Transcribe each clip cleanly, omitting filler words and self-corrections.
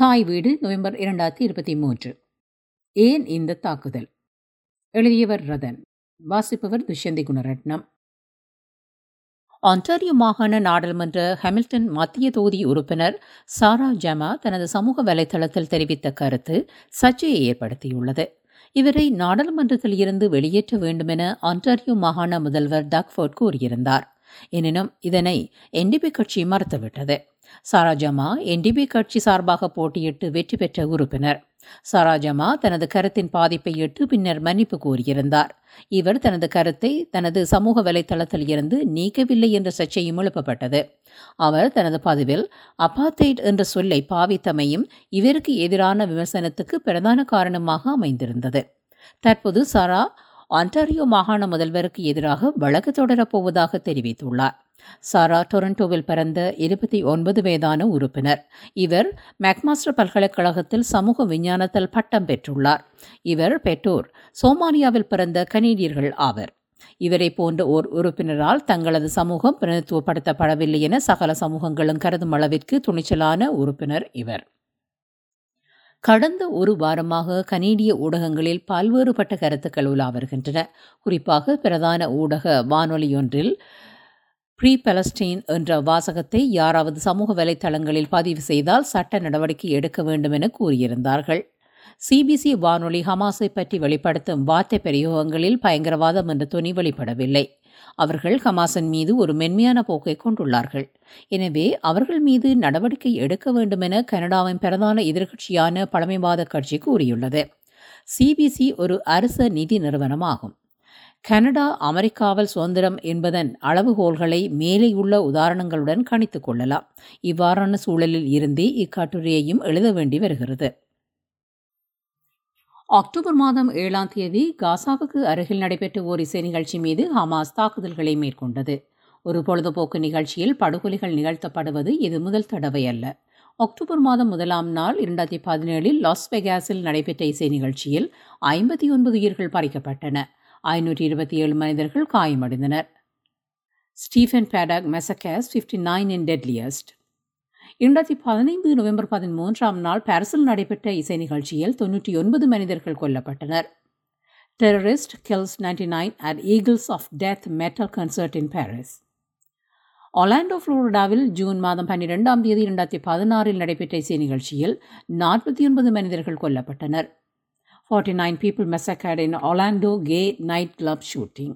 தாய் வீடு நவம்பர் 2023. ஏன் இந்த தாக்குதல்? எழுதியவர் ரதன், வாசிப்பவர் துஷ்யந்தி குணரட்னம். ஆன்டாரியோ மாகாண நாடாளுமன்ற ஹாமில்டன் மத்திய தொகுதி உறுப்பினர் சாரா ஜமா தனது சமூக வலைதளத்தில் தெரிவித்த கருத்து சர்ச்சையை ஏற்படுத்தியுள்ளது. இவரை நாடாளுமன்றத்தில் இருந்து வெளியேற்ற வேண்டுமென ஆன்டாரியோ மாகாண முதல்வர் டக்ஃபோர்ட் கூறியிருந்தார். எனினும் இதனை என்டிபி கட்சி மறுத்துவிட்டது. சாரா ஜமா என்டிபி கட்சி சார்பாக போட்டியிட்டு வெற்றி பெற்ற உறுப்பினர். சாரா ஜமா தனது கருத்தின் பாதிப்பை எட்டு பின்னர் மன்னிப்பு கூறியிருந்தார். இவர் தனது கருத்தை தனது சமூக வலைதளத்தில் இருந்து நீக்கவில்லை என்ற சர்ச்சையும் எழுப்பப்பட்டது. அவர் தனது பதிவில் அபார்த்தைட் என்ற சொல்லை பாவித்தமையும் இவருக்கு எதிரான விமர்சனத்துக்கு பிரதான காரணமாக அமைந்திருந்தது. தற்போது சாரா ஆன்டாரியோ மாகாண முதல்வருக்கு எதிராக வழக்கு தொடரப்போவதாக தெரிவித்துள்ளார். சாரா டொரண்டோவில் பிறந்த 29 வயதான உறுப்பினர். இவர் மேக்மாஸ்டர் பல்கலைக்கழகத்தில் சமூக விஞ்ஞானத்தில் பட்டம் பெற்றுள்ளார். இவர் பெற்றோர் சோமாலியாவில் பிறந்த கனேடியர்கள் ஆவர். இவரை போன்ற ஓர் உறுப்பினரால் தங்களது சமூகம் பிரதிநிதித்துவப்படுத்தப்படவில்லை என சகல சமூகங்களும் கருதும் அளவிற்கு துணிச்சலான உறுப்பினர் இவர். கடந்த ஒரு வாரமாக கனேடிய ஊடகங்களில் பல்வேறுபட்ட கருத்துக்கள் உலா வருகின்றன. குறிப்பாக பிரதான ஊடக வானொலியொன்றில் ஃப்ரீ பலஸ்டீன் என்ற வாசகத்தை யாராவது சமூக வலைத்தளங்களில் பதிவு செய்தால் சட்ட நடவடிக்கை எடுக்க வேண்டும் என கூறியிருந்தார்கள். சிபிசி வானொலி ஹமாஸை பற்றி வெளிப்படுத்தும் வார்த்தை பிரயோகங்களில் பயங்கரவாதம் என்ற துணி வெளிப்படவில்லை. அவர்கள் ஹமாஸின் மீது ஒரு மென்மையான போக்கை கொண்டுள்ளார்கள். எனவே அவர்கள் மீது நடவடிக்கை எடுக்க வேண்டும் என கனடாவின் பிரதான எதிர்க்கட்சியான பழமைவாத கட்சி கூறியுள்ளது. சிபிசி ஒரு அரசு நிதி நிறுவனமாகும். கனடா அமெரிக்காவில் சுதந்திரம் என்பதன் அளவுகோல்களை மேலேயுள்ள உதாரணங்களுடன் கணித்துக் கொள்ளலாம். இவ்வாறான சூழலில் இருந்தே இக்கட்டுரையையும் எழுத வேண்டி வருகிறது. அக்டோபர் 7 காசாவுக்கு அருகில் நடைபெற்ற ஓர் இசை நிகழ்ச்சி மீது ஹமாஸ் தாக்குதல்களை மேற்கொண்டது. ஒரு பொழுதுபோக்கு நிகழ்ச்சியில் படுகொலைகள் நிகழ்த்தப்படுவது இது முதல் தடவை அல்ல. அக்டோபர் 1 2017 லாஸ் வெகாஸில் நடைபெற்ற இசை நிகழ்ச்சியில் 59 உயிர்கள் பறிக்கப்பட்டன. 527 மனிதர்கள் காயமடைந்தனர். Stephen Paddock massacres 59 in deadliest. 2015 நவம்பர் 13 பாரிஸில் நடைபெற்ற இசை நிகழ்ச்சியில் 99 மனிதர்கள் கொல்லப்பட்டனர். Terrorist kills 99 at Eagles of Death Metal concert in Paris. Orlando புளோரிடாவில் ஜூன் 12 2016 நடைபெற்ற இசை நிகழ்ச்சியில் 49 மனிதர்கள் கொல்லப்பட்டனர். 49 people massacred in Orlando gay nightclub shooting.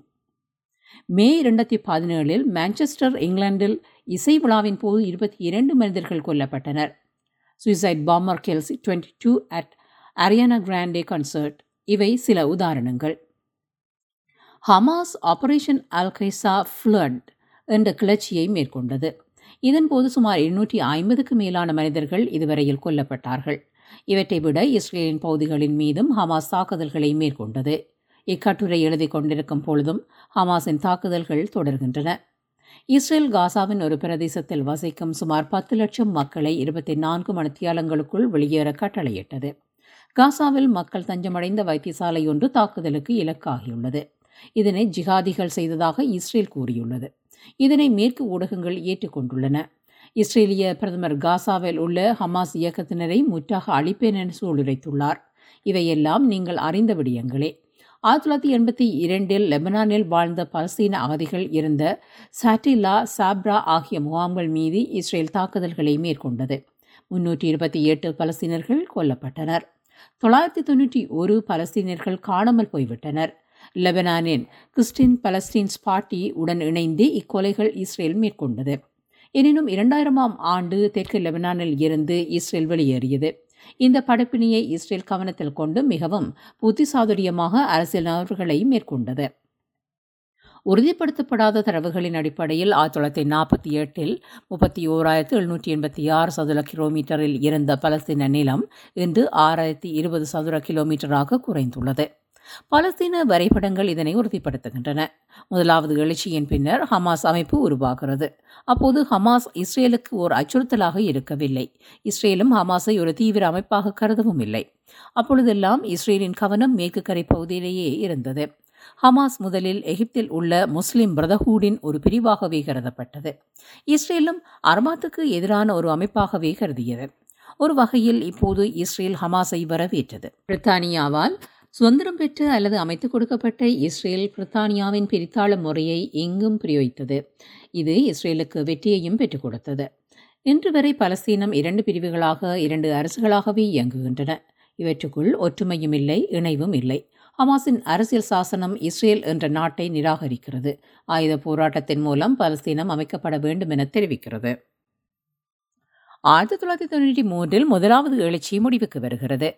May 2017 Manchester, இங்கிலாந்தில் இசை விழாவின் போது 22 மனிதர்கள் கொல்லப்பட்டனர். Suicide bomber kills 22 at Ariana Grande concert. இவை சில உதாரணங்கள். ஹமாஸ் ஆபரேஷன் அல்கைசா ஃப்ளட் என்ற கிளர்ச்சியை மேற்கொண்டது. இதன்போது சுமார் 250க்கு மேலான மனிதர்கள் இதுவரையில் கொல்லப்பட்டார்கள். இவற்றை விட இஸ்ரேலின் பகுதிகளின் மீதும் ஹமாஸ் தாக்குதல்களை மேற்கொண்டது. இக்கட்டுரை எழுதி கொண்டிருக்கும் பொழுதும் ஹமாஸின் தாக்குதல்கள் தொடர்கின்றன. இஸ்ரேல் காசாவின் ஒரு பிரதேசத்தில் வசிக்கும் சுமார் 10 லட்சம் மக்களை 24 மணித்தியாலங்களுக்குள் வெளியேற கட்டளையிட்டது. காசாவில் மக்கள் தஞ்சமடைந்த வைத்தியசாலை ஒன்று தாக்குதலுக்கு இலக்காகியுள்ளது. இதனை ஜிகாதிகள் செய்ததாக இஸ்ரேல் கூறியுள்ளது. இதனை மேற்கு ஊடகங்கள் ஏற்றுக்கொண்டுள்ளன. இஸ்ரேலிய பிரதமர் காசாவில் உள்ள ஹமாஸ் இயக்கத்தினரை முற்றாக அழிப்பேன் என சூளுரைத்துள்ளார். இவையெல்லாம் நீங்கள் அறிந்த விடயங்களே. 1982 லெபனானில் வாழ்ந்த பலஸ்தீன அகதிகள் இருந்த சாட்டிலா, சாப்ரா ஆகிய முகாம்கள் மீது இஸ்ரேல் தாக்குதல்களை மேற்கொண்டது. 328 பலஸ்தீனர்கள் கொல்லப்பட்டனர். 991 பலஸ்தீனர்கள் காணாமல் போய்விட்டனர். லெபனானின் கிறிஸ்டின் பலஸ்டீன்ஸ் பார்ட்டி உடன் இணைந்து இக்கொலைகள் இஸ்ரேல் மேற்கொண்டது. எனினும் 2000 தெற்கு லெபனானில் இருந்து இஸ்ரேல் வெளியேறியது. இந்த படைப்பினையை இஸ்ரேல் கவனத்தில் கொண்டு மிகவும் புத்திசாதுரியமாக அரசியல் நகர்வுகளை மேற்கொண்டது. உறுதிப்படுத்தப்படாத தரவுகளின் அடிப்படையில் 1948 31,786 சதுர கிலோமீட்டரில் இருந்த பலஸ்தீன நிலம் இன்று 6,020 சதுர கிலோமீட்டராக குறைந்துள்ளது. பலஸ்தீன வரைபடங்கள் இதனை உறுதிப்படுத்துகின்றன. முதலாவது எழுச்சியின் பின்னர் ஹமாஸ் அமைப்பு உருவாகிறது. அப்போது ஹமாஸ் இஸ்ரேலுக்கு ஓர் அச்சுறுத்தலாக இருக்கவில்லை. இஸ்ரேலும் ஹமாஸை ஒரு தீவிர அமைப்பாக கருதவும் இல்லை. அப்பொழுதெல்லாம் இஸ்ரேலின் கவனம் மேற்கு கரை பகுதியிலேயே இருந்தது. ஹமாஸ் முதலில் எகிப்தில் உள்ள முஸ்லிம் பிரதர்ஹூடின் ஒரு பிரிவாகவே கருதப்பட்டது. இஸ்ரேலும் அரபாத்துக்கு எதிரான ஒரு அமைப்பாகவே கருதியது. ஒரு வகையில் இப்போது இஸ்ரேல் ஹமாஸை வரவேற்றது. பிரித்தானியாவால் சுதந்திரம் பெற்று அல்லது அமைத்துக் கொடுக்கப்பட்ட இஸ்ரேல் பிரித்தானியாவின் பிரித்தாள முறையை எங்கும் பிரயோகித்தது. இது இஸ்ரேலுக்கு வெற்றியையும் பெற்றுக் கொடுத்தது. இன்று வரை பலஸ்தீனம் 2 பிரிவுகளாக 2 அரசுகளாகவே இயங்குகின்றன. இவற்றுக்குள் ஒற்றுமையும் இல்லை, இணைவும் இல்லை. ஹமாஸின் அரசியல் சாசனம் இஸ்ரேல் என்ற நாட்டை நிராகரிக்கிறது. ஆயுத போராட்டத்தின் மூலம் பலஸ்தீனம் அமைக்கப்பட வேண்டும் என தெரிவிக்கிறது. 1993 முதலாவது எழுச்சி முடிவுக்கு வருகிறது.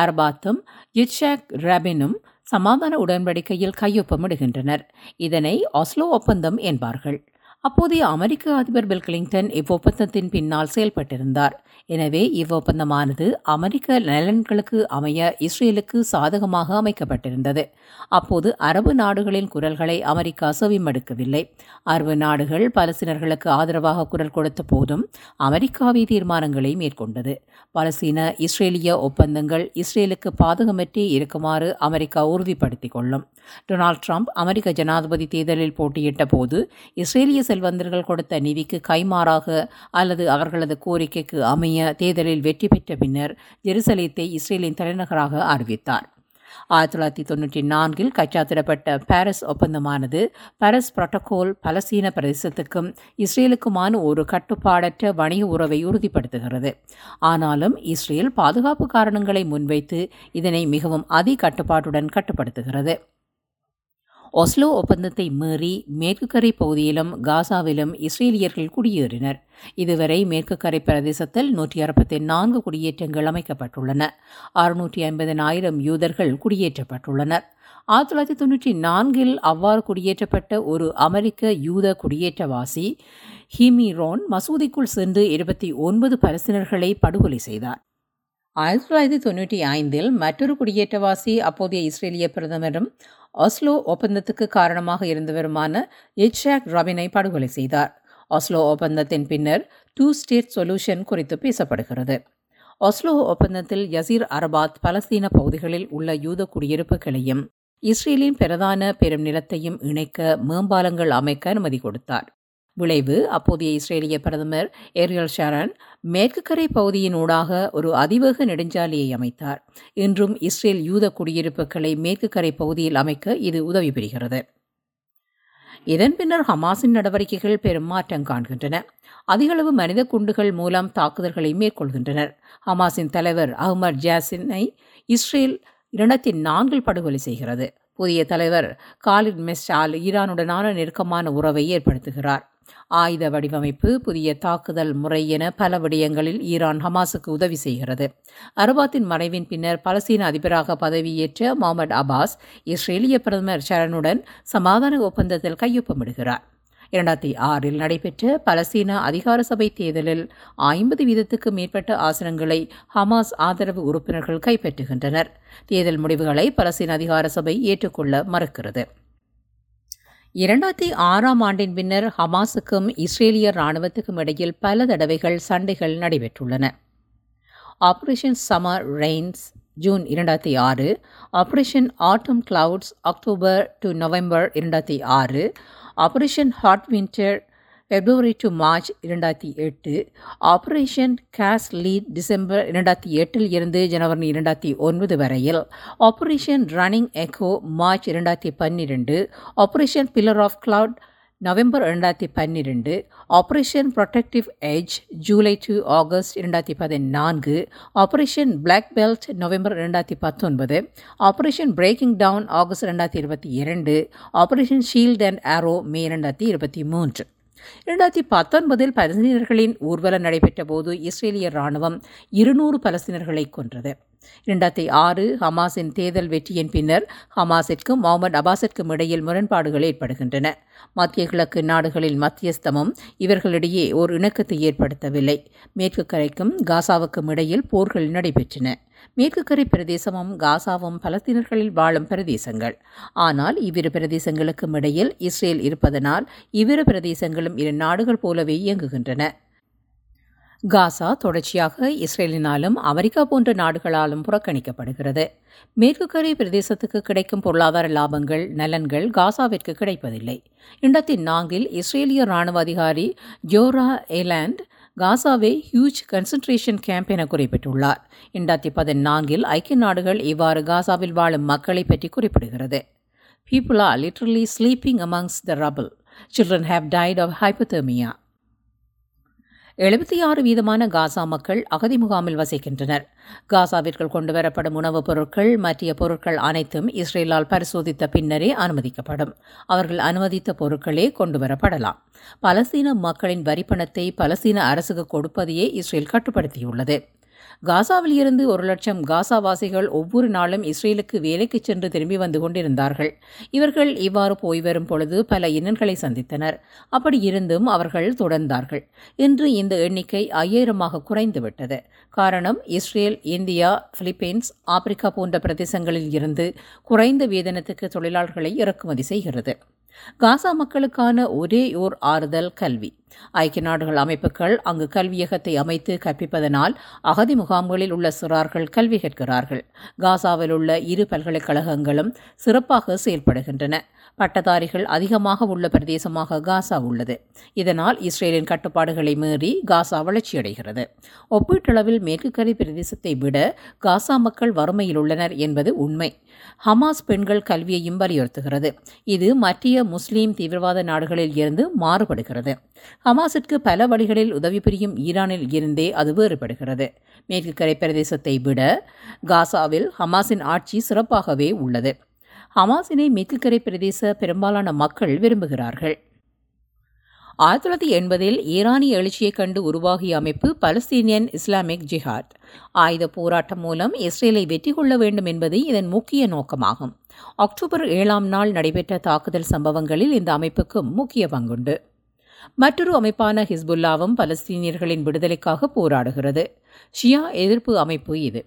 அரபாத்தும் இட்ஷாக் ரபினும் சமாதான உடன்படிக்கையில் கையொப்பமிடுகின்றனர். இதனை ஆஸ்லோ ஒப்பந்தம் என்பார்கள். அப்போதைய அமெரிக்க அதிபர் பில் கிளின்டன் இவ்வொப்பந்தத்தின் பின்னால் செயல்பட்டிருந்தார். எனவே இவ்வொப்பந்தமானது அமெரிக்க நலன்களுக்கு அமைய இஸ்ரேலுக்கு சாதகமாக அமைக்கப்பட்டிருந்தது. அப்போது அரபு நாடுகளின் குரல்களை அமெரிக்கா செவிமடுக்கவில்லை. அரபு நாடுகள் பலஸ்தீனர்களுக்கு ஆதரவாக குரல் கொடுத்த போதும் அமெரிக்காவே தீர்மானங்களை மேற்கொண்டது. பலஸ்தீன இஸ்ரேலிய ஒப்பந்தங்கள் இஸ்ரேலுக்கு பாதகமற்றி இருக்குமாறு அமெரிக்கா உறுதிப்படுத்திக் கொள்ளும். டொனால்ட் ட்ரம்ப் அமெரிக்க ஜனாதிபதி தேர்தலில் போட்டியிட்ட போது இஸ்ரேலிய செல்வந்தர்கள் கொடுத்த நிதிக்கு கைமாறாக அல்லது அவர்களது கோரிக்கைக்கு அமைய தேர்தலில் வெற்றி பெற்ற பின்னர் ஜெருசலேத்தை இஸ்ரேலின் தலைநகராக அறிவித்தார். 1994 கைச்சாத்திடப்பட்ட பாரிஸ் ஒப்பந்தமானது பாரிஸ் புரோட்டோகால் பலஸ்தீன பிரதேசத்துக்கும் இஸ்ரேலுக்குமான ஒரு கட்டுப்பாடற்ற வணிக உறவை உறுதிப்படுத்துகிறது. ஆனாலும் இஸ்ரேல் பாதுகாப்பு காரணங்களை முன்வைத்து இதனை மிகவும் அதிகட்டுப்பாட்டுடன் கட்டுப்படுத்துகிறது. ஒஸ்லோ ஒப்பந்தத்தை மீறி மேற்கு கரை பகுதியிலும் காசாவிலும் இஸ்ரேலியர்கள் குடியேறினர். இதுவரை மேற்கு கரை பிரதேசத்தில் 164 குடியேற்றங்கள் அமைக்கப்பட்டுள்ளன. 650,000 யூதர்கள் குடியேற்றப்பட்டுள்ளனர். 1994 அவ்வாறு குடியேற்றப்பட்ட ஒரு அமெரிக்க யூத குடியேற்றவாசி ஹிமிரோன் மசூதிக்குள் சென்று 29 பலஸ்தீனர்களை படுகொலை செய்தார். 1995 மற்றொரு குடியேற்றவாசி அப்போதைய இஸ்ரேலிய பிரதமரும் ஆஸ்லோ ஒப்பந்தத்துக்கு காரணமாக இருந்தவருமான இட்ஷாக் ரபினை படுகொலை செய்தார். ஆஸ்லோ ஒப்பந்தத்தின் பின்னர் 2 ஸ்டேட் சொல்யூஷன் குறித்து பேசப்படுகிறது. ஆஸ்லோ ஒப்பந்தத்தில் யசீர் அரபாத் பலஸ்தீன பகுதிகளில் உள்ள யூத குடியிருப்புகளையும் இஸ்ரேலின் பிரதான பெரும் நிலத்தையும் இணைக்க மேம்பாலங்கள் அமைக்க அனுமதி கொடுத்தார். விளைவு, அப்போதைய இஸ்ரேலிய பிரதமர் ஏரியல் ஷாரன் மேற்குக்கரை பகுதியின் ஊடாக ஒரு அதிவேக நெடுஞ்சாலையை அமைத்தார். இன்றும் இஸ்ரேல் யூத குடியிருப்புகளை மேற்குக்கரை பகுதியில் அமைக்க இது உதவி புரிகிறது. இதன் பின்னர் ஹமாஸின் நடவடிக்கைகள் பெரும் மாற்றம் காண்கின்றன. அதிகளவு மனித குண்டுகள் மூலம் தாக்குதல்களை மேற்கொள்கின்றனர். ஹமாஸின் தலைவர் அஹ்மத் ஜாசினை இஸ்ரேல் 2004 படுகொலை செய்கிறது. புதிய தலைவர் காலித் மெஸ்ஸால் ஈரானுடனான நெருக்கமான உறவை ஏற்படுத்துகிறார். ஆயுத வடிவமைப்பு, புதிய தாக்குதல் முறை என பல விடயங்களில் ஈரான் ஹமாஸுக்கு உதவி செய்கிறது. அரபாத்தின் மறைவின் பின்னர் பலஸ்தீன அதிபராக பதவியேற்ற முகமது அப்பாஸ் இஸ்ரேலிய பிரதமர் ஷரனுடன் சமாதான ஒப்பந்தத்தில் கையொப்பமிடுகிறார். 2006 நடைபெற்ற பலஸ்தீன அதிகார சபை தேர்தலில் 50% மேற்பட்ட ஆசனங்களை ஹமாஸ் ஆதரவு உறுப்பினர்கள் கைப்பற்றுகின்றனர். தேர்தல் முடிவுகளை பலஸ்தீன அதிகார சபை ஏற்றுக்கொள்ள மறுக்கிறது. 2006 பின்னர் ஹமாஸுக்கும் இஸ்ரேலிய இராணுவத்துக்கும் இடையில் பல தடவைகள் சண்டைகள் நடைபெற்றுள்ளன. Operation Samar Reigns June 2006, operation atom clouds October to November 2006, operation hot winter February to March 2008, operation cast lead December 2008 இருந்து ஜனவரி 2009 வரையில், operation running echo March 2012, operation pillar of cloud November 2012, operation protective edge July to August 2014, operation black belt November 2019, operation breaking down August 2022, operation shield and arrow May 2023. 2019 பலஸ்தீனர்களின் ஊர்வலம் நடைபெற்ற போது இஸ்ரேலிய இராணுவம் 200 பலஸ்தீனர்களை கொன்றது. 2006 ஹமாஸின் தேர்தல் வெற்றியின் பின்னர் ஹமாஸிற்கும் முகமது அபாஸிற்கும் இடையில் முரண்பாடுகள் ஏற்படுகின்றன. மத்திய கிழக்கு நாடுகளின் மத்தியஸ்தமும் இவர்களிடையே ஓர் இணக்கத்தை ஏற்படுத்தவில்லை. மேற்கு கரைக்கும் காசாவுக்கும் இடையில் போர்கள் நடைபெற்றன. மேற்கு கரை பிரதேசமும் காசாவும் பலஸ்தீனர்களில் வாழும் பிரதேசங்கள். ஆனால் இவ்விரு பிரதேசங்களுக்கும் இடையில் இஸ்ரேல் இருப்பதனால் இவ்விரு பிரதேசங்களும் 2 நாடுகள் போலவே இயங்குகின்றன. காசா தொடர்ச்சியாக இஸ்ரேலினாலும் அமெரிக்கா போன்ற நாடுகளாலும் புறக்கணிக்கப்படுகிறது. மேற்கு கரை பிரதேசத்துக்கு கிடைக்கும் பொருளாதார லாபங்கள், நலன்கள் காசாவிற்கு கிடைப்பதில்லை. 2004 இஸ்ரேலிய இராணுவ அதிகாரி ஜோரா ஏலாண்ட் காசாவை ஹியூஜ் கன்சன்ட்ரேஷன் கேம்ப் என குறிப்பிட்டுள்ளார். 2014 ஐக்கிய நாடுகள் இவ்வாறு காசாவில் வாழும் மக்களை பற்றி குறிப்பிடுகிறது. People are literally sleeping amongst the rubble. Children have died of hypothermia. 76% காசா மக்கள் அகதி முகாமில் வசிக்கின்றனர். காசாவிற்கு கொண்டுவரப்படும் உணவுப் பொருட்கள் மற்ற பொருட்கள் அனைத்தும் இஸ்ரேலால் பரிசோதித்த பின்னரே அனுமதிக்கப்படும். அவர்கள் அனுமதித்த பொருட்களே கொண்டுவரப்படலாம். பலஸ்தீன மக்களின் வரிப்பணத்தை பலஸ்தீன அரசுக்கு கொடுப்பதையே இஸ்ரேல் கட்டுப்படுத்தியுள்ளது. காசாவில் இருந்து 100,000 காசாவாசிகள் ஒவ்வொரு நாளும் இஸ்ரேலுக்கு வேலைக்கு சென்று திரும்பி வந்து கொண்டிருந்தார்கள். இவர்கள் இவ்வாறு போய் வரும் பொழுது பல இன்னல்களை சந்தித்தனர். அப்படி இருந்தும் அவர்கள் தொடர்ந்தார்கள். இன்று இந்த எண்ணிக்கை 5000 குறைந்துவிட்டது. காரணம், இஸ்ரேல், இந்தியா, பிலிப்பைன்ஸ், ஆப்பிரிக்கா போன்ற பிரதேசங்களில் இருந்து குறைந்த வேதனத்துக்கு தொழிலாளர்களை இறக்குமதி செய்கிறது. காசா மக்களுக்கான ஒரே ஓர் ஆறுதல் கல்வி. ஐக்கிய நாடுகள் அமைப்புகள் அங்கு கல்வியகத்தை அமைத்து கற்பிப்பதனால் அகதி முகாம்களில் உள்ள சிறார்கள் கல்வி கற்கிறார்கள். காசாவில் உள்ள 2 பல்கலைக்கழகங்களும் சிறப்பாக செயல்படுகின்றன. பட்டதாரிகள் அதிகமாக உள்ள பிரதேசமாக காசா உள்ளது. இதனால் இஸ்ரேலின் கட்டுப்பாடுகளை மீறி காசா வளர்ச்சியடைகிறது. ஒப்பீட்டளவில் மேற்குக்கரை பிரதேசத்தை விட காசா மக்கள் வறுமையில் உள்ளனர் என்பது உண்மை. ஹமாஸ் பெண்கள் கல்வியையும் வலியுறுத்துகிறது. இது மற்ற முஸ்லீம் தீவிரவாத நாடுகளில் இருந்து மாறுபடுகிறது. ஹமாஸிற்கு பல வழிகளில் உதவி புரியும் ஈரானில் இருந்தே அது வேறுபடுகிறது. மேற்கு கரை பிரதேசத்தை விட காசாவில் ஹமாஸின் ஆட்சி சிறப்பாகவே உள்ளது. ஹமாஸினை மேற்கு கரை பிரதேச பெரும்பாலான மக்கள் விரும்புகிறார்கள். 1980 ஈரானிய எழுச்சியைக் கண்டு உருவாகிய அமைப்பு பலஸ்தீனியன் இஸ்லாமிக் ஜிஹாத். ஆயுத போராட்டம் மூலம் இஸ்ரேலை வெற்றி கொள்ள வேண்டும் என்பது இதன் முக்கிய நோக்கமாகும். அக்டோபர் 7 நடைபெற்ற தாக்குதல் சம்பவங்களில் இந்த அமைப்புக்கும் முக்கிய பங்குண்டு. மற்றொரு அமைப்பான ஹிஸ்புல்லாவும் பலஸ்தீனியர்களின் விடுதலைக்காக போராடுகிறது. ஷியா எதிர்ப்பு அமைப்பு இது.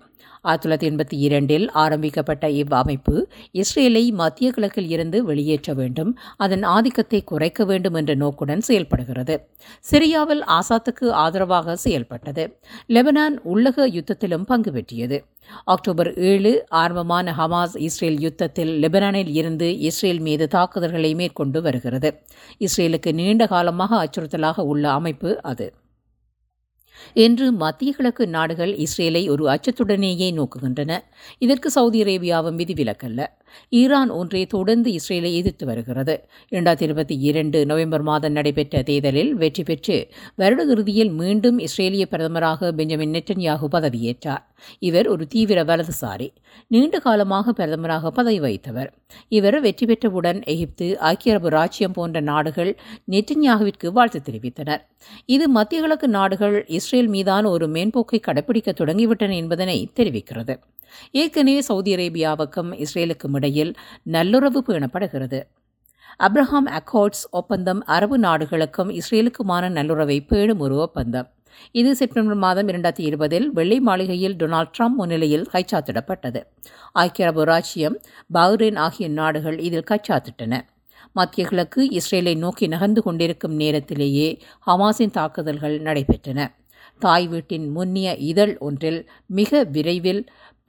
1982 ஆரம்பிக்கப்பட்ட இவ்வமைப்பு இஸ்ரேலை மத்திய கிழக்கில் இருந்து வெளியேற்ற வேண்டும், அதன் ஆதிக்கத்தை குறைக்க வேண்டும் என்ற நோக்குடன் செயல்படுகிறது. சிரியாவில் ஆசாத்துக்கு ஆதரவாக செயல்பட்டது. லெபனான் உள்ளக யுத்தத்திலும் பங்கு பெற்றியது. அக்டோபர் 7 ஆரம்பமான ஹமாஸ் இஸ்ரேல் யுத்தத்தில் லெபனானில் இருந்து இஸ்ரேல் மீது தாக்குதல்களை மேற்கொண்டு வருகிறது. இஸ்ரேலுக்கு நீண்ட காலமாக அச்சுறுத்தலாக உள்ள அமைப்பு அது. இன்று மத்திய கிழக்கு நாடுகள் இஸ்ரேலை ஒரு அச்சத்துடனேயே நோக்குகின்றன. இதற்கு சவுதி அரேபியாவும் விதிவிலக்கல்ல. ஈரான் ஒன்றே தொடர்ந்து இஸ்ரேலை எதிர்த்து வருகிறது. 2022 நவம்பர் நடைபெற்ற தேர்தலில் வெற்றி பெற்று வருட இறுதியில் மீண்டும் இஸ்ரேலிய பிரதமராக பெஞ்சமின் நெட்டன்யாகு பதவியேற்றார். இவர் ஒரு தீவிர வலதுசாரி, நீண்ட காலமாக பிரதமராக பதவி வகித்தவர். இவர் வெற்றி பெற்றவுடன் எகிப்து, ஐக்கிய அரபு இராச்சியம் போன்ற நாடுகள் நெட்டன்யாகுவிற்கு வாழ்த்து தெரிவித்தனர். இது மத்திய கிழக்கு நாடுகள் இஸ்ரேல் மீதான ஒரு மேம்போக்கை கடைபிடிக்க தொடங்கிவிட்டன என்பதனை தெரிவிக்கிறது. ஏற்கனவே சவுதி அரேபியாவுக்கும் இஸ்ரேலுக்கும் இடையில் நல்லுறவு பேணப்படுகிறது. அப்ரஹாம் அக்கார்ட்ஸ் ஒப்பந்தம் அரபு நாடுகளுக்கும் இஸ்ரேலுக்குமான நல்லுறவை பேணும் ஒரு ஒப்பந்தம். இது செப்டம்பர் 2020 வெள்ளை மாளிகையில் டொனால்ட் ட்ரம்ப் முன்னிலையில் கைச்சாத்திடப்பட்டது. ஐக்கிய அரபு இராச்சியம், பஹ்ரைன் ஆகிய நாடுகள் இதில் கைச்சாத்திட்டன. மத்திய கிழக்கு இஸ்ரேலை நோக்கி நகர்ந்து கொண்டிருக்கும் நேரத்திலேயே ஹமாஸின் தாக்குதல்கள் நடைபெற்றன. தாய் வீட்டின் முன்னிய இதழ் ஒன்றில் மிக விரைவில்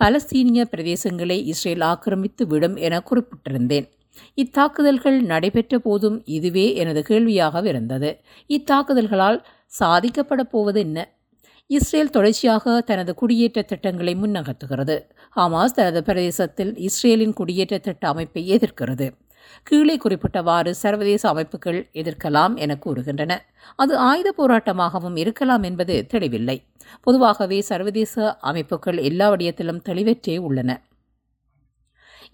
பலஸ்தீனிய பிரதேசங்களை இஸ்ரேல் ஆக்கிரமித்து விடும் என குறிப்பிட்டிருந்தேன். இத்தாக்குதல்கள் நடைபெற்ற போதும் இதுவே எனது கேள்வியாகவே இருந்தது. இத்தாக்குதல்களால் சாதிக்கப்பட போவது என்ன? இஸ்ரேல் தொடர்ச்சியாக தனது குடியேற்ற திட்டங்களை முன்னகர்த்துகிறது. ஹமாஸ் தனது பிரதேசத்தில் இஸ்ரேலின் குடியேற்ற திட்ட அமைப்பை எதிர்க்கிறது. கீழே குறிப்பிட்டவாறு சர்வதேச அமைப்புகள் எதிர்க்கலாம் என கூறுகின்றன. அது ஆயுத போராட்டமாகவும் இருக்கலாம் என்பது தெளிவில்லை. பொதுவாகவே சர்வதேச அமைப்புகள் எல்லா விடயத்திலும் தெளிவற்றே உள்ளன.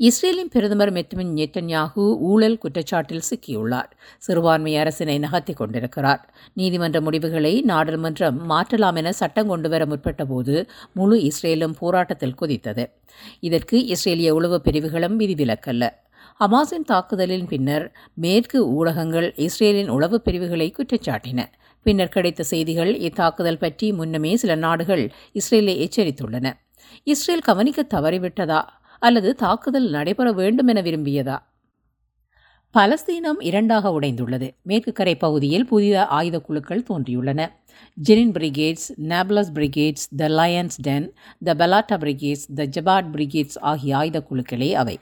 இஸ்ரேலின் பிரதமர் பெஞ்சமின் நெட்டன்யாகு ஊழல் குற்றச்சாட்டில் சிக்கியுள்ளார். சிறுபான்மை அரசினை நகர்த்தி கொண்டிருக்கிறார். நீதிமன்ற முடிவுகளை நாடாளுமன்றம் மாற்றலாம் என சட்டம் கொண்டுவர முற்பட்ட போது முழு இஸ்ரேலும் போராட்டத்தில் குதித்தது. இதற்கு இஸ்ரேலிய உளவு பிரிவுகளும் விதிவிலக்கல்ல. ஹமாஸின் தாக்குதலின் பின்னர் மேற்கு ஊடகங்கள் இஸ்ரேலின் உளவு பிரிவுகளை குற்றச்சாட்டின. பின்னர் கிடைத்த செய்திகள் இத்தாக்குதல் பற்றி முன்னமே சில நாடுகள் இஸ்ரேலை எச்சரித்துள்ளன. இஸ்ரேல் கவனிக்க தவறிவிட்டதா அல்லது தாக்குதல் நடைபெற வேண்டும் என விரும்பியதா? பலஸ்தீனம் 2 உடைந்துள்ளது. மேற்கு கரை பகுதியில் புதிய ஆயுத குழுக்கள் தோன்றியுள்ளன. Jenin Brigades, Nablus Brigades, the Lions Den, the Balata Brigades, the Jabat Brigades ஆகிய ஆயுத குழுக்களே அவை.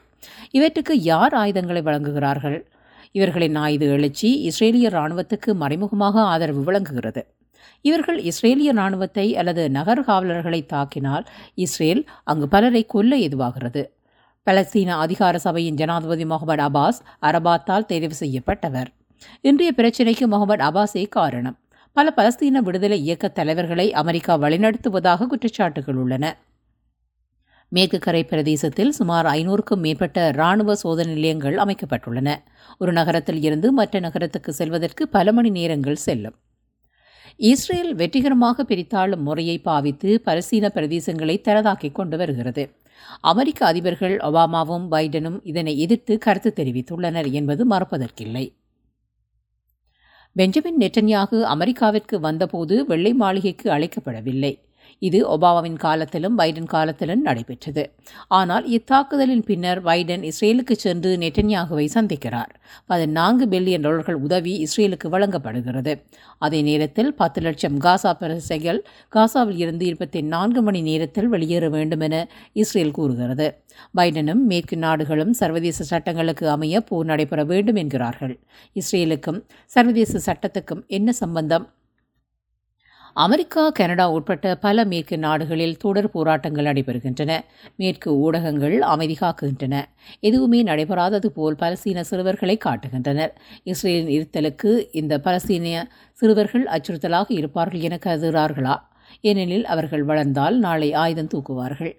இவற்றுக்கு யார் ஆயுதங்களை வழங்குகிறார்கள்? இவர்களின் ஆயுத எழுச்சி இஸ்ரேலிய இராணுவத்துக்கு மறைமுகமாக ஆதரவு வழங்குகிறது. இவர்கள் இஸ்ரேலிய இராணுவத்தை அல்லது நகர் காவலர்களை தாக்கினால் இஸ்ரேல் அங்கு பலரை கொல்ல ஏதுவாகிறது. பலஸ்தீன அதிகார சபையின் ஜனாதிபதி முகமது அப்பாஸ் அரபாத்தால் தெரிவு செய்யப்பட்டவர். இன்றைய பிரச்சினைக்கு முகமது அப்பாஸே காரணம். பல பலஸ்தீன விடுதலை இயக்க தலைவர்களை அமெரிக்கா வழிநடத்துவதாக குற்றச்சாட்டுகள் உள்ளன. மேற்கு கரை பிரதேசத்தில் சுமார் 500க்கும் மேற்பட்ட இராணுவ சோதனை நிலையங்கள் அமைக்கப்பட்டுள்ளன. ஒரு நகரத்தில் இருந்து மற்ற நகரத்துக்கு செல்வதற்கு பல மணி நேரங்கள் செல்லும். இஸ்ரேல் வெற்றிகரமாக பிரித்தாளும் முறையை பாவித்து பலஸ்தீன பிரதேசங்களை தரதாக்கிக் கொண்டு வருகிறது. அமெரிக்க அதிபர்கள் ஒபாமாவும் பைடனும் இதனை எதிர்த்து கருத்து தெரிவித்துள்ளனர் என்பது மறப்பதற்கில்லை. பெஞ்சமின் நெட்டன்யாகு அமெரிக்காவிற்கு வந்தபோது வெள்ளை மாளிகைக்கு அழைக்கப்படவில்லை. இது ஒபாமாவின் காலத்திலும் பைடன் காலத்திலும் நடைபெற்றது. ஆனால் இத்தாக்குதலின் பின்னர் பைடன் இஸ்ரேலுக்கு சென்று நெட்டன்யாகுவை சந்திக்கிறார். 14 பில்லியன் டாலர்கள் உதவி இஸ்ரேலுக்கு வழங்கப்படுகிறது. அதே நேரத்தில் 10 லட்சம் காசா பிரசைகள் காசாவில் இருந்து 24 மணி நேரத்தில் வெளியேற வேண்டும் என இஸ்ரேல் கூறுகிறது. பைடனும் மேற்கு நாடுகளும் சர்வதேச சட்டங்களுக்கு அமைய போர் நடைபெற வேண்டும் என்கிறார்கள். இஸ்ரேலுக்கும் சர்வதேச சட்டத்துக்கும் என்ன சம்பந்தம்? அமெரிக்கா, கனடா உட்பட்ட பல மேற்கு நாடுகளில் தொடர் போராட்டங்கள் நடைபெறுகின்றன. மேற்கு ஊடகங்கள் அமைதி காக்கின்றன. எதுவுமே நடைபெறாதது போல் பலஸ்தீன சிறுவர்களை காட்டுகின்றனர். இஸ்ரேலின் இருத்தலுக்கு இந்த பலஸ்தீனிய சிறுவர்கள் அச்சுறுத்தலாக இருப்பார்கள் என கருதுகிறார்களா? ஏனெனில் அவர்கள் வளர்ந்தால் நாளை ஆயுதம் தூக்குவார்கள்.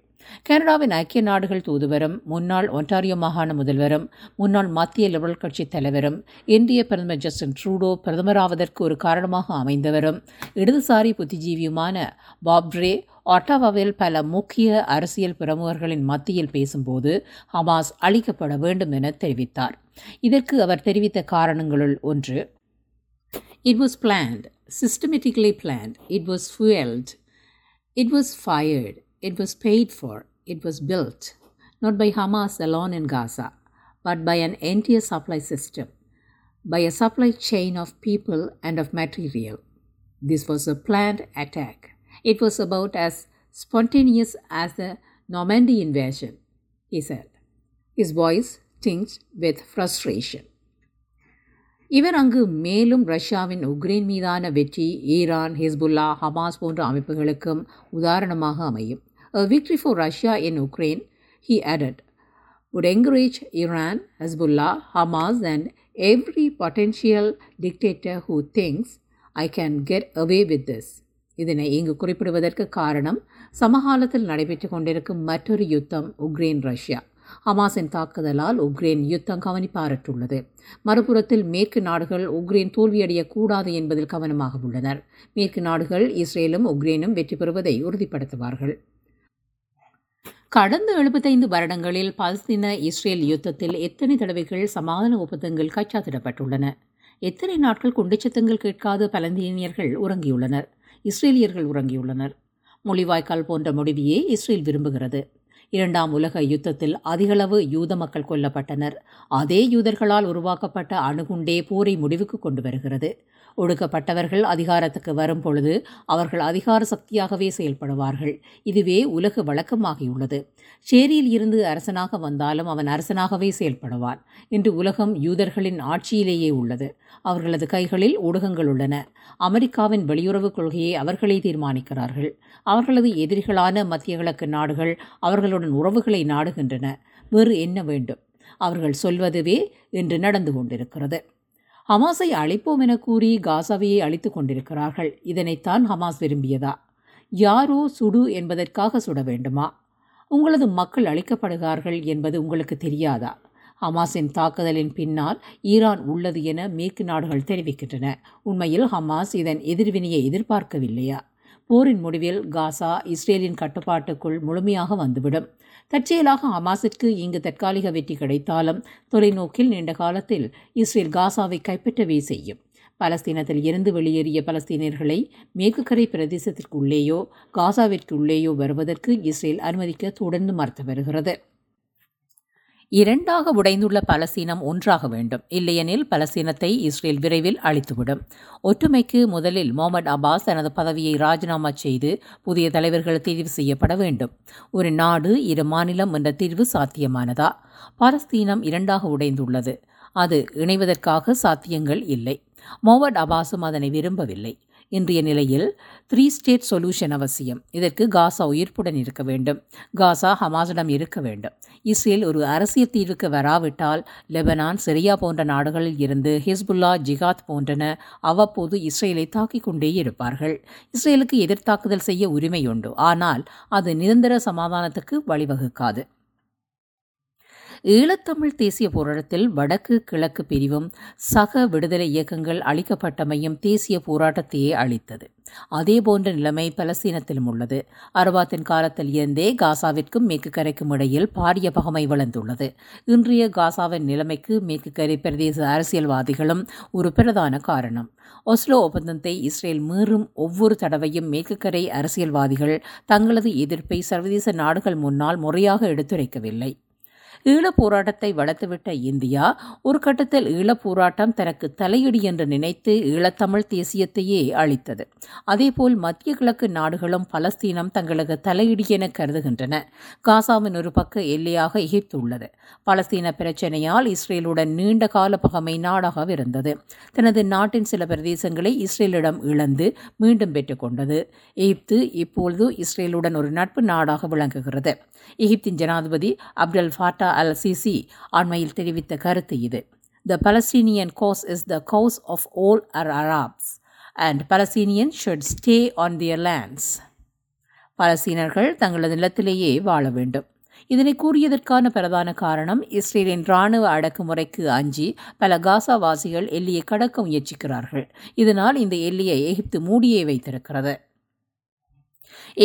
கனடாவின் ஐக்கிய நாடுகள் தூதுவரும் முன்னாள் ஒன்டாரியோ மாகாண முதல்வரும் முன்னாள் மத்திய லிபரல் கட்சி தலைவரும் இந்திய பிரதமர் ஜஸ்டின் ட்ரூடோ பிரதமராவதற்கு ஒரு காரணமாக அமைந்தவரும் இடதுசாரி புத்திஜீவியுமான பாப்ரே ஒட்டாவாவில் பல முக்கிய அரசியல் பிரமுகர்களின் மத்தியில் பேசும்போது ஹமாஸ் அழிக்கப்பட வேண்டும் என தெரிவித்தார். இதற்கு அவர் தெரிவித்த காரணங்களுள் ஒன்று, it was planned, systematically planned, it was fuelled, it was fired, it was paid for, it was built, not by Hamas alone in Gaza, but by an entire supply system, by a supply chain of people and of material. This was a planned attack. It was about as spontaneous as the Normandy invasion, he said. His voice tinged with frustration. இவர் அங்கு மேலும் ரஷ்யாவின் Ukraine மீதான வெற்றி Iran, Hezbollah, Hamas போன்ற அமைப்புகளுக்கும் உதாரணமாக அமையும். A victory for Russia in Ukraine, he added, would encourage Iran, Hezbollah, Hamas and every potential dictator who thinks, I can get away with this. இதனை இங்கு குறிப்பிடுவதற்கு காரணம், சமகாலத்தில் நடைபெற்று கொண்டிருக்கும் மற்றொரு யுத்தம் உக்ரைன் ரஷ்யா. ஹமாஸின் தாக்குதலால் உக்ரைன் யுத்தம் கவனிப்பாரற்றுள்ளது. மறுபுறத்தில் மேற்கு நாடுகள் உக்ரைன் தோல்வியடையக்கூடாது என்பதில் கவனமாக உள்ளனர். மேற்கு நாடுகள் இஸ்ரேலும் உக்ரைனும் வெற்றி பெறுவதை உறுதிப்படுத்துவார்கள். கடந்த 75 வருடங்களில் பலஸ்தீன இஸ்ரேல் யுத்தத்தில் எத்தனை தடவைகள் சமாதான ஒப்பந்தங்கள் கைச்சாத்திடப்பட்டுள்ளன? எத்தனை நாட்கள் குண்டுச்சத்தங்கள் கேட்காத பலஸ்தீனியர்கள் உறங்கியுள்ளனர்? இஸ்ரேலியர்கள் உறங்கியுள்ளனர். மொழிவாய்க்கால் போன்ற முடிவையே இஸ்ரேல் விரும்புகிறது. 2ஆம் உலக யுத்தத்தில் அதிகளவு யூத மக்கள் கொல்லப்பட்டனர். அதே யூதர்களால் உருவாக்கப்பட்ட அணுகுண்டே போரை முடிவுக்கு கொண்டு வருகிறது. ஒடுக்கப்பட்டவர்கள் அதிகாரத்துக்கு வரும் பொழுது அவர்கள் அதிகார சக்தியாகவே செயல்படுவார்கள். இதுவே உலக வழக்கமாகியுள்ளது. சேரியில் இருந்து அரசனாக வந்தாலும் அவன் அரசனாகவே செயல்படுவான். இன்று உலகம் யூதர்களின் ஆட்சியிலேயே உள்ளது. அவர்களது கைகளில் ஊடகங்கள் உள்ளன. அமெரிக்காவின் வெளியுறவு கொள்கையை அவர்களே தீர்மானிக்கிறார்கள். அவர்களது எதிரிகளான மத்திய கிழக்கு நாடுகள் அவர்களுடன் உறவுகளை நாடுகின்றன. வேறு என்ன வேண்டும்? அவர்கள் சொல்வதுவே இன்று நடந்து கொண்டிருக்கிறது. ஹமாஸை அழிப்போம் என கூறி காசாவையே அழித்து கொண்டிருக்கிறார்கள். இதனைத்தான் ஹமாஸ் விரும்பியதா? யாரோ சுடு என்பதற்காக சுட வேண்டுமா? உங்களது மக்கள் அழிக்கப்படுகிறார்கள் என்பது உங்களுக்கு தெரியாதா? ஹமாஸின் தாக்குதலின் பின்னால் ஈரான் உள்ளது என மேற்கு நாடுகள் தெரிவிக்கின்றன. உண்மையில் ஹமாஸ் இதன் எதிர்வினையை எதிர்பார்க்கவில்லையா? போரின் முடிவில் காசா இஸ்ரேலின் கட்டுப்பாட்டுக்குள் முழுமையாக வந்துவிடும். தற்செயலாக ஹமாஸிற்கு இங்கு தற்காலிக வெற்றி கிடைத்தாலும் தொலைநோக்கில் நீண்ட காலத்தில் இஸ்ரேல் காசாவை கைப்பற்றவே செய்யும். பலஸ்தீனத்தில் இருந்து வெளியேறிய பலஸ்தீனியர்களை மேற்குக்கரை பிரதேசத்திற்குள்ளேயோ காசாவிற்குள்ளேயோ வருவதற்கு இஸ்ரேல் அனுமதிக்க தொடர்ந்து மறுத்து வருகிறது. 2ஆக உடைந்துள்ள பலஸ்தீனம் ஒன்றாக வேண்டும். இல்லையெனில் பலஸ்தீனத்தை இஸ்ரேல் விரைவில் அழித்துவிடும். ஒற்றுமைக்கு முதலில் முகமது அப்பாஸ் தனது பதவியை ராஜினாமா செய்து புதிய தலைவர்கள் தெரிவு செய்யப்பட வேண்டும். ஒரு நாடு 2 மாநிலம் என்ற தீர்வு சாத்தியமானதா? பலஸ்தீனம் 2ஆக உடைந்துள்ளது. அது இணைவதற்காக சாத்தியங்கள் இல்லை. முகமது அப்பாஸும் அதனை விரும்பவில்லை. இன்றைய நிலையில் 3 ஸ்டேட் சொல்யூஷன் அவசியம். இதற்கு காசா உயிர்ப்புடன் இருக்க வேண்டும், காசா ஹமாஸிடம் இருக்க வேண்டும். இஸ்ரேல் ஒரு அரசியல் தீர்வுக்கு வராவிட்டால் லெபனான், சிரியா போன்ற நாடுகளில் இருந்து ஹிஸ்புல்லா, ஜிகாத் போன்றன அவ்வப்போது இஸ்ரேலை தாக்கிக் கொண்டே இருப்பார்கள். இஸ்ரேலுக்கு எதிர்த்தாக்குதல் செய்ய உரிமையுண்டு, ஆனால் அது நிரந்தர சமாதானத்துக்கு வழிவகுக்காது. ஈழத்தமிழ் தேசிய போராட்டத்தில் வடக்கு கிழக்கு பிரிவும் சக விடுதலை இயக்கங்கள் அளிக்கப்பட்டமையும் தேசிய போராட்டத்தையே அளித்தது. அதேபோன்ற நிலைமை பலஸ்தீனத்திலும் உள்ளது. அரபாத்தின் காலத்தில் இருந்தே காசாவிற்கும் மேற்குக்கரைக்கும் இடையில் பாரிய பகமை வளர்ந்துள்ளது. இன்றைய காசாவின் நிலைமைக்கு மேற்குக்கரை பிரதேச அரசியல்வாதிகளும் ஒரு பிரதான காரணம். ஒஸ்லோ ஒப்பந்தத்தை இஸ்ரேல் மீறும் ஒவ்வொரு தடவையும் மேற்குக்கரை அரசியல்வாதிகள் தங்களது எதிர்ப்பை சர்வதேச நாடுகள் முன்னால் முறையாக எடுத்துரைக்கவில்லை. ஈழப் போராட்டத்தை வளர்த்துவிட்ட இந்தியா ஒரு கட்டத்தில் ஈழப் போராட்டம் தனக்கு தலையடி என்று நினைத்து ஈழத்தமிழ் தேசியத்தையே அளித்தது. அதேபோல் மத்திய கிழக்கு நாடுகளும் பலஸ்தீனம் தங்களுக்கு தலையடி என கருதுகின்றன. காசாவின் ஒரு பக்க எல்லையாக எகிப்து உள்ளது. பலஸ்தீன பிரச்சனையால் இஸ்ரேலுடன் நீண்ட கால பகமை நாடாகவிருந்தது. தனது நாட்டின் சில பிரதேசங்களை இஸ்ரேலிடம் இழந்து மீண்டும் பெற்றுக்கொண்டது. எகிப்து இப்பொழுது இஸ்ரேலுடன் ஒரு நட்பு நாடாக விளங்குகிறது. எகிப்தின் ஜனாதிபதி அப்டல் ஃபட்டா அல்-சிசி அண்மையில் தெரிவித்த கருத்து இது: "The Palestinian cause is the cause of all Arabs, and Palestinians should stay on their lands." பலஸ்தீனர்கள் தங்களது நிலத்திலேயே வாழ வேண்டும். இதனை கூறியதற்கான பிரதான காரணம் இஸ்ரேலின் இராணுவ அடக்குமுறைக்கு அஞ்சி பல காசாவாசிகள் எல்லையை கடக்க முயற்சிக்கிறார்கள். இதனால் இந்த எல்லையை எகிப்து மூடியே வைத்திருக்கிறது.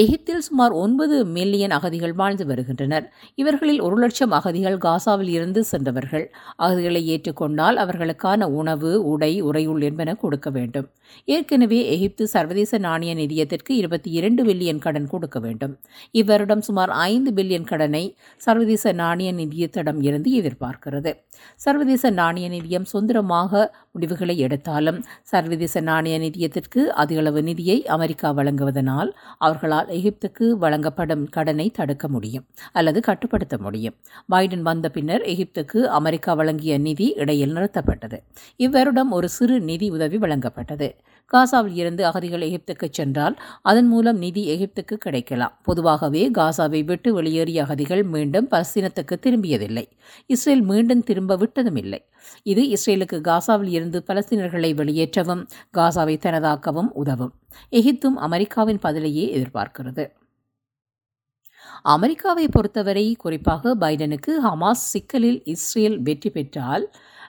எகிப்தில் சுமார் 9 மில்லியன் அகதிகள் வாழ்ந்து வருகின்றனர். இவர்களில் 1 லட்சம் அகதிகள் காசாவில் இருந்து சென்றவர்கள். அகதிகளை ஏற்றுக்கொண்டால் அவர்களுக்கான உணவு, உடை, உறையுள் என்பன கொடுக்க வேண்டும். ஏற்கனவே எகிப்து சர்வதேச நாணய நிதியத்திற்கு 22 பில்லியன் கடன் கொடுக்க வேண்டும். இவரிடம் சுமார் 5 பில்லியன் கடனை சர்வதேச நாணய நிதியத்திடம் இருந்து எதிர்பார்க்கிறது. சர்வதேச நாணய நிதியம் சுதந்திரமாக முடிவுகளை எடுத்தாலும் சர்வதேச நாணய நிதியத்திற்கு அதிகளவு நிதியை அமெரிக்கா வழங்குவதனால் அவர்களால் எகிப்துக்கு வழங்கப்படும் கடனை தடுக்க முடியும் அல்லது கட்டுப்படுத்த முடியும். பைடன் வந்த பின்னர் எகிப்துக்கு அமெரிக்கா வழங்கிய நிதி இடையில் நிறுத்தப்பட்டது. இவ்வருடம் ஒரு சிறு நிதி உதவி வழங்கப்பட்டது. காசாவில் இருந்து அகதிகள் எகிப்துக்கு சென்றால் அதன் மூலம் நிதி எகிப்துக்கு கிடைக்கலாம். பொதுவாகவே காசாவை விட்டு வெளியேறிய அகதிகள் மீண்டும் பலஸ்தீனத்துக்கு திரும்பியதில்லை. இஸ்ரேல் மீண்டும் திரும்ப விட்டதும் இல்லை. இது இஸ்ரேலுக்கு காசாவில் இருந்து பலஸ்தீனர்களை வெளியேற்றவும் காசாவை தனதாக்கவும் உதவும். எகிப்தும் அமெரிக்காவின் பதிலையே எதிர்பார்க்கிறது. அமெரிக்காவை பொறுத்தவரை, குறிப்பாக பைடனுக்கு, ஹமாஸ் சிக்கலில் இஸ்ரேல் வெற்றி பெற்றால்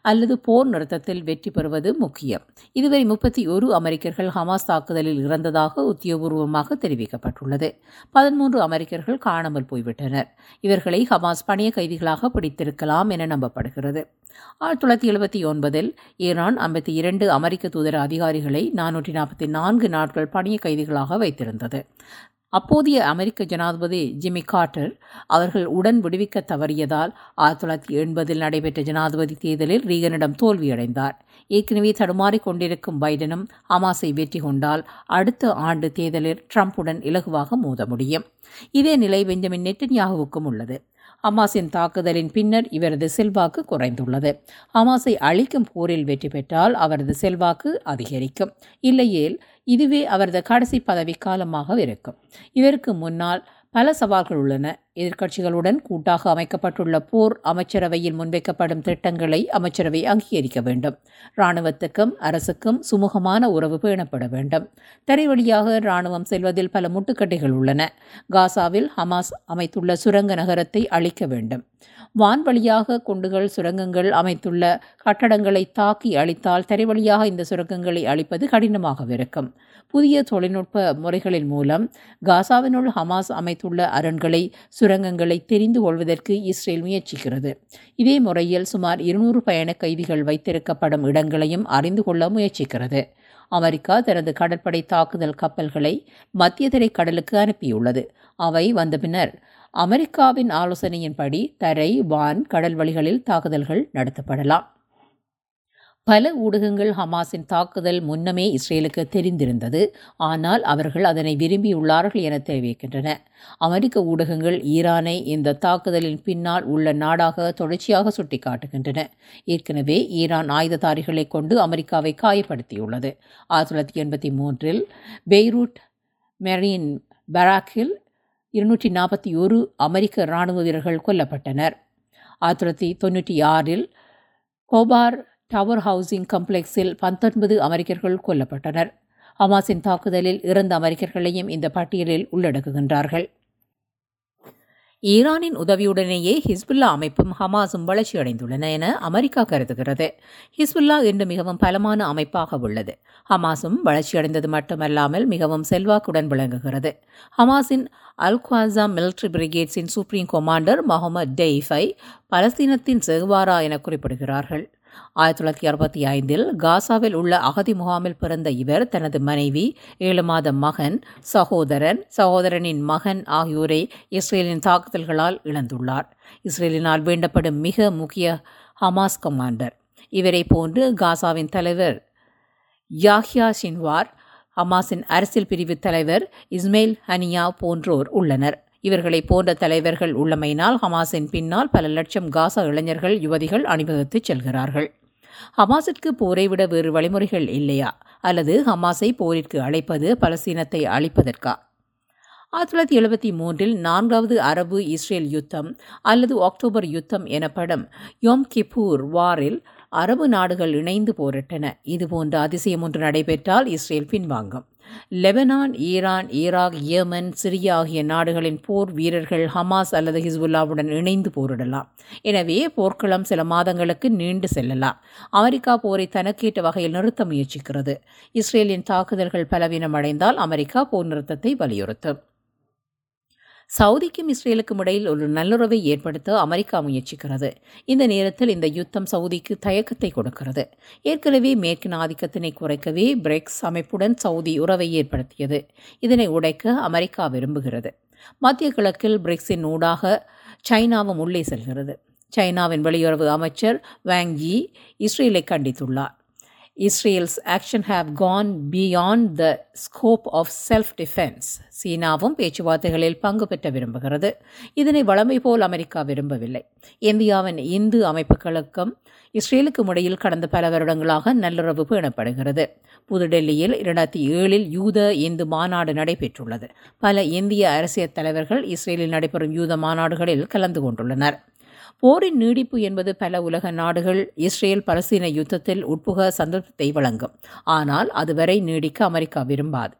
அல்லது போர் நிறுத்தத்தில் வெற்றி பெறுவது முக்கியம். இதுவரை 31 அமெரிக்கர்கள் ஹமாஸ் தாக்குதலில் இறந்ததாக உத்தியோகபூர்வமாக தெரிவிக்கப்பட்டுள்ளது. 13 அமெரிக்கர்கள் காணாமல் போய்விட்டனர். இவர்களை ஹமாஸ் பணைய கைதிகளாக பிடித்திருக்கலாம் என நம்பப்படுகிறது. 1979 ஈரான் 52 அமெரிக்க தூதர அதிகாரிகளை 444 நாட்கள் பணைய கைதிகளாக வைத்திருந்தது. அப்போதைய அமெரிக்க ஜனாதிபதி ஜிம்மி கார்ட்டர் அவர்கள் உடன் விடுவிக்க தவறியதால் 1980 நடைபெற்ற ஜனாதிபதி தேர்தலில் ரீகனிடம் தோல்வியடைந்தார். ஏற்கனவே தடுமாறி கொண்டிருக்கும் பைடனும் ஹமாஸை வெற்றி கொண்டால் அடுத்த ஆண்டு தேர்தலில் ட்ரம்புடன் இலகுவாக மோத முடியும். இதே நிலை பெஞ்சமின் நெட்டன்யாகுவுக்கும் உள்ளது. ஹமாஸின் தாக்குதலின் பின்னர் இவரது செல்வாக்கு குறைந்துள்ளது. ஹமாஸை அழிக்கும் போரில் வெற்றி பெற்றால் அவரது செல்வாக்கு அதிகரிக்கும், இல்லையேல் இதுவே அவரது கடைசி பதவி காலமாக இருக்கும். இவருக்கு முன்னால் பல சவால்கள் உள்ளன. எதிர்க்கட்சிகளுடன் கூட்டாக அமைக்கப்பட்டுள்ள போர் அமைச்சரவையில் முன்வைக்கப்படும் திட்டங்களை அமைச்சரவை அங்கீகரிக்க வேண்டும். இராணுவத்துக்கும் அரசுக்கும் சுமூகமான உறவு பேணப்பட வேண்டும். தரை வழியாக இராணுவம் செல்வதில் பல முட்டுக்கட்டைகள் உள்ளன. காசாவில் ஹமாஸ் அமைத்துள்ள சுரங்க நகரத்தை அழிக்க வேண்டும். வான்வழியாக குண்டுகள் சுரங்கங்கள் அமைத்துள்ள கட்டடங்களை தாக்கி அழித்தால் தரை வழியாக இந்த சுரங்கங்களை அழிப்பது கடினமாகவிருக்கும். புதிய தொழில்நுட்ப முறைகளின் மூலம் காசாவினுள் ஹமாஸ் அமைத்துள்ள அரண்களை, சுரங்கங்களை தெரிந்து கொள்வதற்கு இஸ்ரேல் முயற்சிக்கிறது. இதே முறையில் சுமார் 200 பயண கைதிகள் வைத்திருக்கப்படும் இடங்களையும் அறிந்து கொள்ள முயற்சிக்கிறது. அமெரிக்கா தனது கடற்படை தாக்குதல் கப்பல்களை மத்திய தரை கடலுக்கு அனுப்பியுள்ளது. அவை வந்த பின்னர் அமெரிக்காவின் ஆலோசனையின்படி தரை, வான், கடல் வழிகளில் தாக்குதல்கள் நடத்தப்படலாம். பல ஊடகங்கள் ஹமாஸின் தாக்குதல் முன்னமே இஸ்ரேலுக்கு தெரிந்திருந்தது, ஆனால் அவர்கள் அதனை விரும்பியுள்ளார்கள் என தெரிவிக்கின்றன. அமெரிக்க ஊடகங்கள் ஈரானை இந்த தாக்குதலின் பின்னால் உள்ள நாடாக தொடர்ச்சியாக சுட்டிக்காட்டுகின்றன. ஏற்கனவே ஈரான் ஆயுததாரிகளை கொண்டு அமெரிக்காவை காயப்படுத்தியுள்ளது. 1983 பெய்ரூட் மெரின் பராக்கில் 241 அமெரிக்க இராணுவ வீரர்கள் கொல்லப்பட்டனர். 1996 கோபார் டவர் ஹவுசிங் கம்ப்ளெக்ஸில் 19 அமெரிக்கர்கள் கொல்லப்பட்டனர். ஹமாஸின் தாக்குதலில் இறந்த அமெரிக்கர்களையும் இந்த பட்டியலில் உள்ளடக்குகின்றார்கள். ஈரானின் உதவியுடனேயே ஹிஸ்புல்லா அமைப்பும் ஹமாஸும் வளர்ச்சியடைந்துள்ளன என அமெரிக்கா கருதுகிறது. ஹிஸ்புல்லா இன்று மிகவும் பலமான அமைப்பாக உள்ளது. ஹமாஸும் வளர்ச்சியடைந்தது மட்டுமல்லாமல் மிகவும் செல்வாக்குடன் விளங்குகிறது. ஹமாஸின் அல்குவாசா மிலிட்ரி பிரிகேட்ஸின் சுப்ரீம் கமாண்டர் மொஹமட் டெய்ஃபை பலஸ்தீனத்தின் செகுவாரா என குறிப்பிடுகிறார்கள். 1965 காசாவில் உள்ள அகதி முகாமில் பிறந்த இவர் தனது மனைவி, 7 மாத மகன், சகோதரன், சகோதரனின் மகன் ஆகியோரை இஸ்ரேலின் தாக்குதல்களால் இழந்துள்ளார். இஸ்ரேலினால் வேண்டப்படும் மிக முக்கிய ஹமாஸ் கமாண்டர். இவரை போன்று காசாவின் தலைவர் யாஹ்யா சின்வார், ஹமாஸின் அரசியல் பிரிவு தலைவர் இஸ்மைல் ஹனியா போன்றோர் உள்ளனர். இவர்களை போன்ற தலைவர்கள் உள்ளமையினால் ஹமாஸின் பின்னால் பல லட்சம் காசா இளைஞர்கள், யுவதிகள் அணிவகுத்துச் செல்கிறார்கள். ஹமாஸிற்கு போரை விட வேறு வழிமுறைகள் இல்லையா? அல்லது ஹமாஸை போரிற்கு அழைப்பது பலஸ்தீனத்தை அழிப்பதற்கா? 1973 4வது அரபு இஸ்ரேல் யுத்தம் அல்லது அக்டோபர் யுத்தம் எனப்படும் யோம் கிப்பூர் வாரில் அரபு நாடுகள் இணைந்து போரிட்டன. இதுபோன்ற அதிசயம் ஒன்று நடைபெற்றால் இஸ்ரேல் பின்வாங்கும். Lebanon, Iran, Iraq, Yemen, Syria ஆகிய நாடுகளின் போர் வீரர்கள் ஹமாஸ் அல்லது ஹிஸ்புல்லாவுடன் இணைந்து போரிடலாம். எனவே போர்க்களம் சில மாதங்களுக்கு நீண்டு செல்லலாம். அமெரிக்கா போரை தனக்கேற்ற வகையில் நிறுத்த முயற்சிக்கிறது. இஸ்ரேலின் தாக்குதல்கள் பலவீனமடைந்தால் அமெரிக்கா போர் நிறுத்தத்தை வலியுறுத்தும். சவுதிக்கும் இஸ்ரேலுக்கும் இடையில் ஒரு நல்லுறவை ஏற்படுத்த அமெரிக்கா முயற்சிக்கிறது. இந்த நேரத்தில் இந்த யுத்தம் சவுதிக்கு தயக்கத்தை கொடுக்கிறது. ஏற்கனவே மேற்கின் ஆதிக்கத்தினை குறைக்கவே பிரெக்ஸ் அமைப்புடன் சவுதி உறவை ஏற்படுத்தியது. இதனை உடைக்க அமெரிக்கா விரும்புகிறது. மத்திய கிழக்கில் பிரெக்ஸின் ஊடாக சைனாவும் உள்ளே செல்கிறது. சைனாவின் வெளியுறவு அமைச்சர் வாங் யீ இஸ்ரேலை கண்டித்துள்ளார். Israel's action have gone beyond the scope of self-defense. சீனாவும் பேச்சுவார்த்தைகளில் பங்கு பெற்ற விரும்புகிறது. இதனை வளமை போல் அமெரிக்கா விரும்பவில்லை. இந்தியாவின் இந்து அமைப்புகளுக்கும் இஸ்ரேலுக்கும் இடையில் கடந்த பல வருடங்களாக நல்லுறவு பேணப்படுகிறது. புதுடெல்லியில் 2007 யூத இந்து மாநாடு நடைபெற்றுள்ளது. பல இந்திய அரசியல் தலைவர்கள் இஸ்ரேலில் நடைபெறும் யூத மாநாடுகளில் கலந்து கொண்டுள்ளனர். போரின் நீடிப்பு என்பது பல உலக நாடுகள் இஸ்ரேல் பலஸ்தீன யுத்தத்தில் உட்புக சந்தர்ப்பத்தை வழங்கும். ஆனால் அதுவரை நீடிக்க அமெரிக்கா விரும்பாது.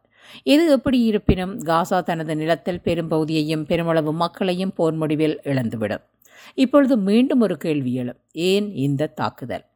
எது எப்படி இருப்பினும் காசா தனது நிலத்தில் பெரும்பகுதியையும் பெருமளவு மக்களையும் போர் முடிவில் இழந்துவிடும். இப்பொழுது மீண்டும் ஒரு கேள்வி எழும், ஏன் இந்த தாக்குதல்?